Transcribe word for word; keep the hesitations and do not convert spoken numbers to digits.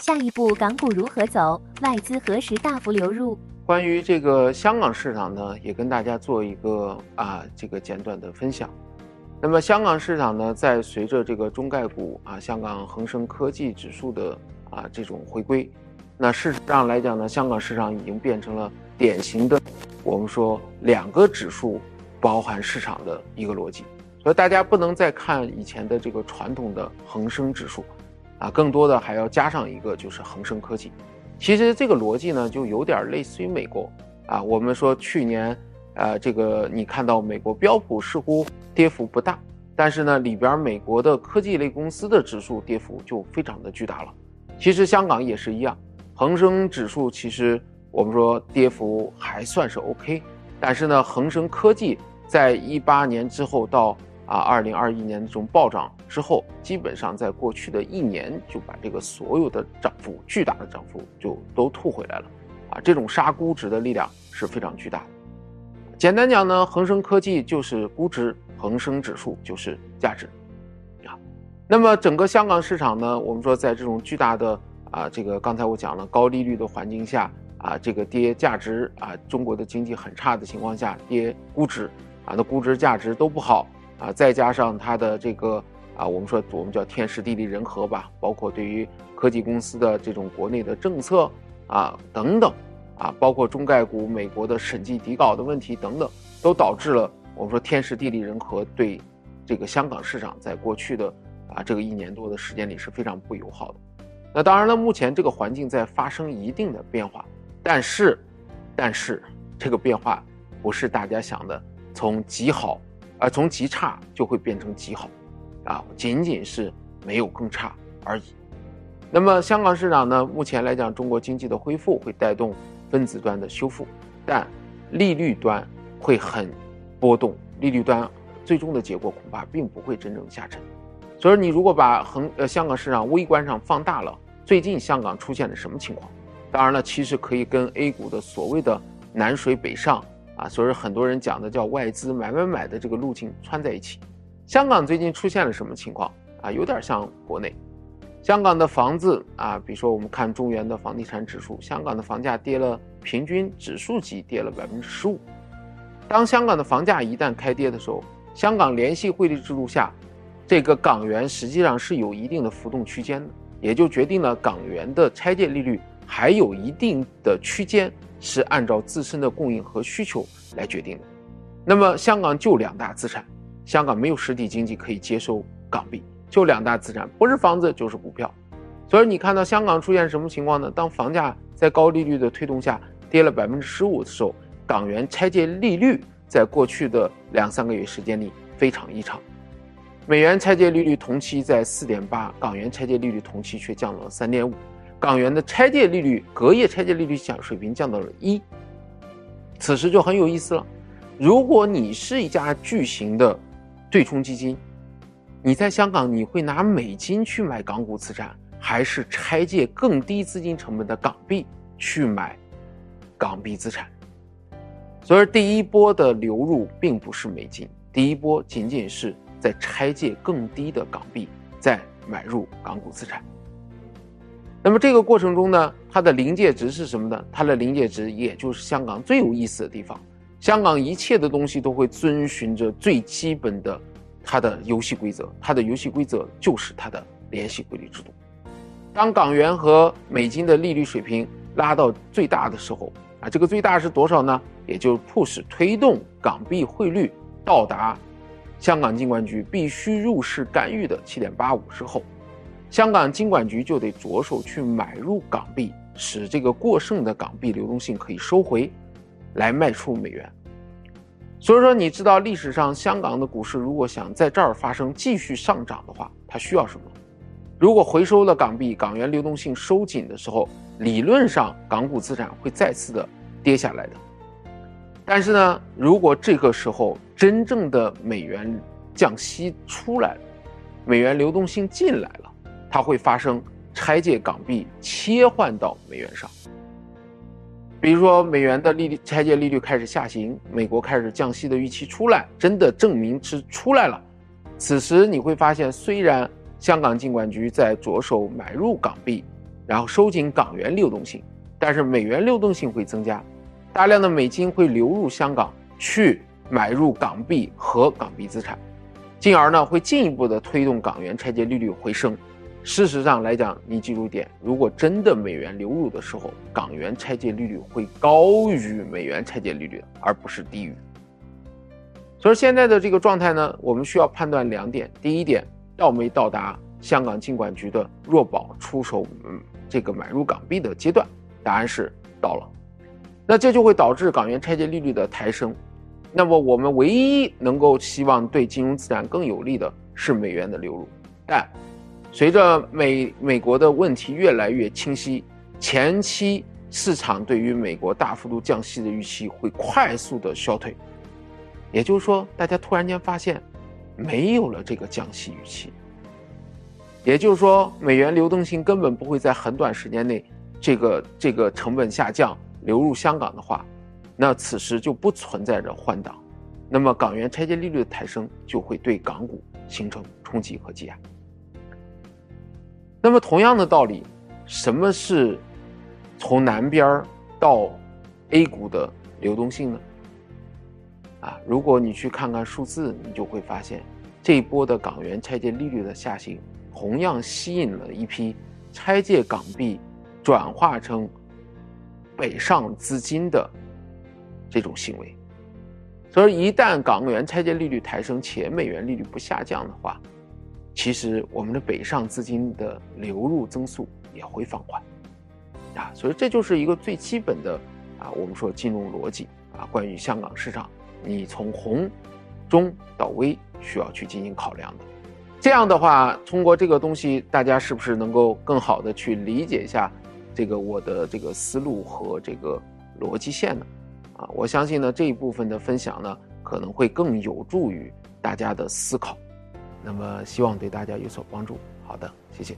下一步港股如何走？外资何时大幅流入？关于这个香港市场呢，也跟大家做一个啊这个简短的分享。那么香港市场呢，在随着这个中概股啊，香港恒生科技指数的啊这种回归，那事实上来讲呢，香港市场已经变成了典型的我们说两个指数包含市场的一个逻辑。所以大家不能再看以前的这个传统的恒生指数啊，更多的还要加上一个就是恒生科技。其实这个逻辑呢，就有点类似于美国啊。我们说去年呃，这个你看到美国标普似乎跌幅不大，但是呢里边美国的科技类公司的指数跌幅就非常的巨大了。其实香港也是一样，恒生指数其实我们说跌幅还算是 OK， 但是呢恒生科技在一八年之后到啊二零二一年这种暴涨之后，基本上在过去的一年就把这个所有的涨幅，巨大的涨幅就都吐回来了啊，这种杀估值的力量是非常巨大的。简单讲呢，恒生科技就是估值，恒生指数就是价值啊。那么整个香港市场呢，我们说在这种巨大的啊这个刚才我讲了高利率的环境下啊，这个跌价值啊，中国的经济很差的情况下跌估值啊，那估值价值都不好啊，再加上它的这个啊，我们说我们叫天时地利人和吧，包括对于科技公司的这种国内的政策啊等等啊，包括中概股美国的审计底稿的问题等等，都导致了我们说天时地利人和对这个香港市场在过去的啊这个一年多的时间里是非常不友好的。那当然了，目前这个环境在发生一定的变化，但是但是这个变化不是大家想的从极好而从极差就会变成极好啊，仅仅是没有更差而已。那么香港市场呢，目前来讲中国经济的恢复会带动分子端的修复，但利率端会很波动，利率端最终的结果恐怕并不会真正下沉。所以你如果把恒、呃、香港市场微观上放大了最近香港出现了什么情况，当然了其实可以跟 A 股的所谓的南水北上啊，所以很多人讲的叫外资买买买的这个路径穿在一起。香港最近出现了什么情况啊？有点像国内香港的房子啊，比如说我们看中原的房地产指数，香港的房价跌了，平均指数级跌了 百分之十五。 当香港的房价一旦开跌的时候，香港联系汇率制度下这个港元实际上是有一定的浮动区间的，也就决定了港元的拆借利率还有一定的区间是按照自身的供应和需求来决定的。那么香港就两大资产，香港没有实体经济可以接收港币，就两大资产，不是房子就是股票。所以你看到香港出现什么情况呢？当房价在高利率的推动下跌了 百分之十五 的时候，港元拆借利率在过去的两三个月时间里非常异常，美元拆借利率同期在 四点八， 港元拆借利率同期却降了 三点五， 港元的拆借利率隔夜拆借利率水平降到了一。此时就很有意思了，如果你是一家巨型的对冲基金，你在香港你会拿美金去买港股资产，还是拆借更低资金成本的港币去买港币资产？所以第一波的流入并不是美金，第一波仅仅是在拆借更低的港币再买入港股资产。那么这个过程中呢，它的临界值是什么呢？它的临界值也就是香港最有意思的地方，香港一切的东西都会遵循着最基本的它的游戏规则，它的游戏规则就是它的联系汇率制度。当港元和美金的利率水平拉到最大的时候啊，这个最大是多少呢？也就迫使推动港币汇率到达香港金管局必须入市干预的 七点八五 之后，香港金管局就得着手去买入港币，使这个过剩的港币流动性可以收回来卖出美元。所以说你知道历史上香港的股市如果想在这儿发生继续上涨的话，它需要什么？如果回收了港币，港元流动性收紧的时候，理论上港股资产会再次的跌下来的。但是呢，如果这个时候真正的美元降息出来了，美元流动性进来了，它会发生拆借港币切换到美元上。比如说美元的利率拆借利率开始下行，美国开始降息的预期出来，真的证明是出来了。此时你会发现，虽然香港金管局在着手买入港币，然后收紧港元流动性，但是美元流动性会增加，大量的美金会流入香港去买入港币和港币资产，进而呢会进一步的推动港元拆借利率回升。事实上来讲，你记住点，如果真的美元流入的时候，港元拆借利率会高于美元拆借利率，而不是低于。所以现在的这个状态呢，我们需要判断两点：第一点，到没到达香港金管局的弱保出手、嗯、这个买入港币的阶段？答案是到了。那这就会导致港元拆借利率的抬升。那么我们唯一能够希望对金融资产更有利的是美元的流入，但随着美美国的问题越来越清晰，前期市场对于美国大幅度降息的预期会快速的消退，也就是说大家突然间发现没有了这个降息预期，也就是说美元流动性根本不会在很短时间内这个这个成本下降流入香港的话，那此时就不存在着换挡，那么港元拆借利率的抬升就会对港股形成冲击和挤压。那么同样的道理，什么是从南边到 A 股的流动性呢？啊，如果你去看看数字，你就会发现这一波的港元拆借利率的下行，同样吸引了一批拆借港币转化成北上资金的这种行为。所以一旦港元拆借利率抬升且美元利率不下降的话，其实我们的北上资金的流入增速也会放缓啊，所以这就是一个最基本的啊，我们说金融逻辑啊，关于香港市场你从红中到微需要去进行考量的。这样的话，通过这个东西大家是不是能够更好的去理解一下这个我的这个思路和这个逻辑线呢？啊，我相信呢这一部分的分享呢可能会更有助于大家的思考，那么希望对大家有所帮助。好的，谢谢。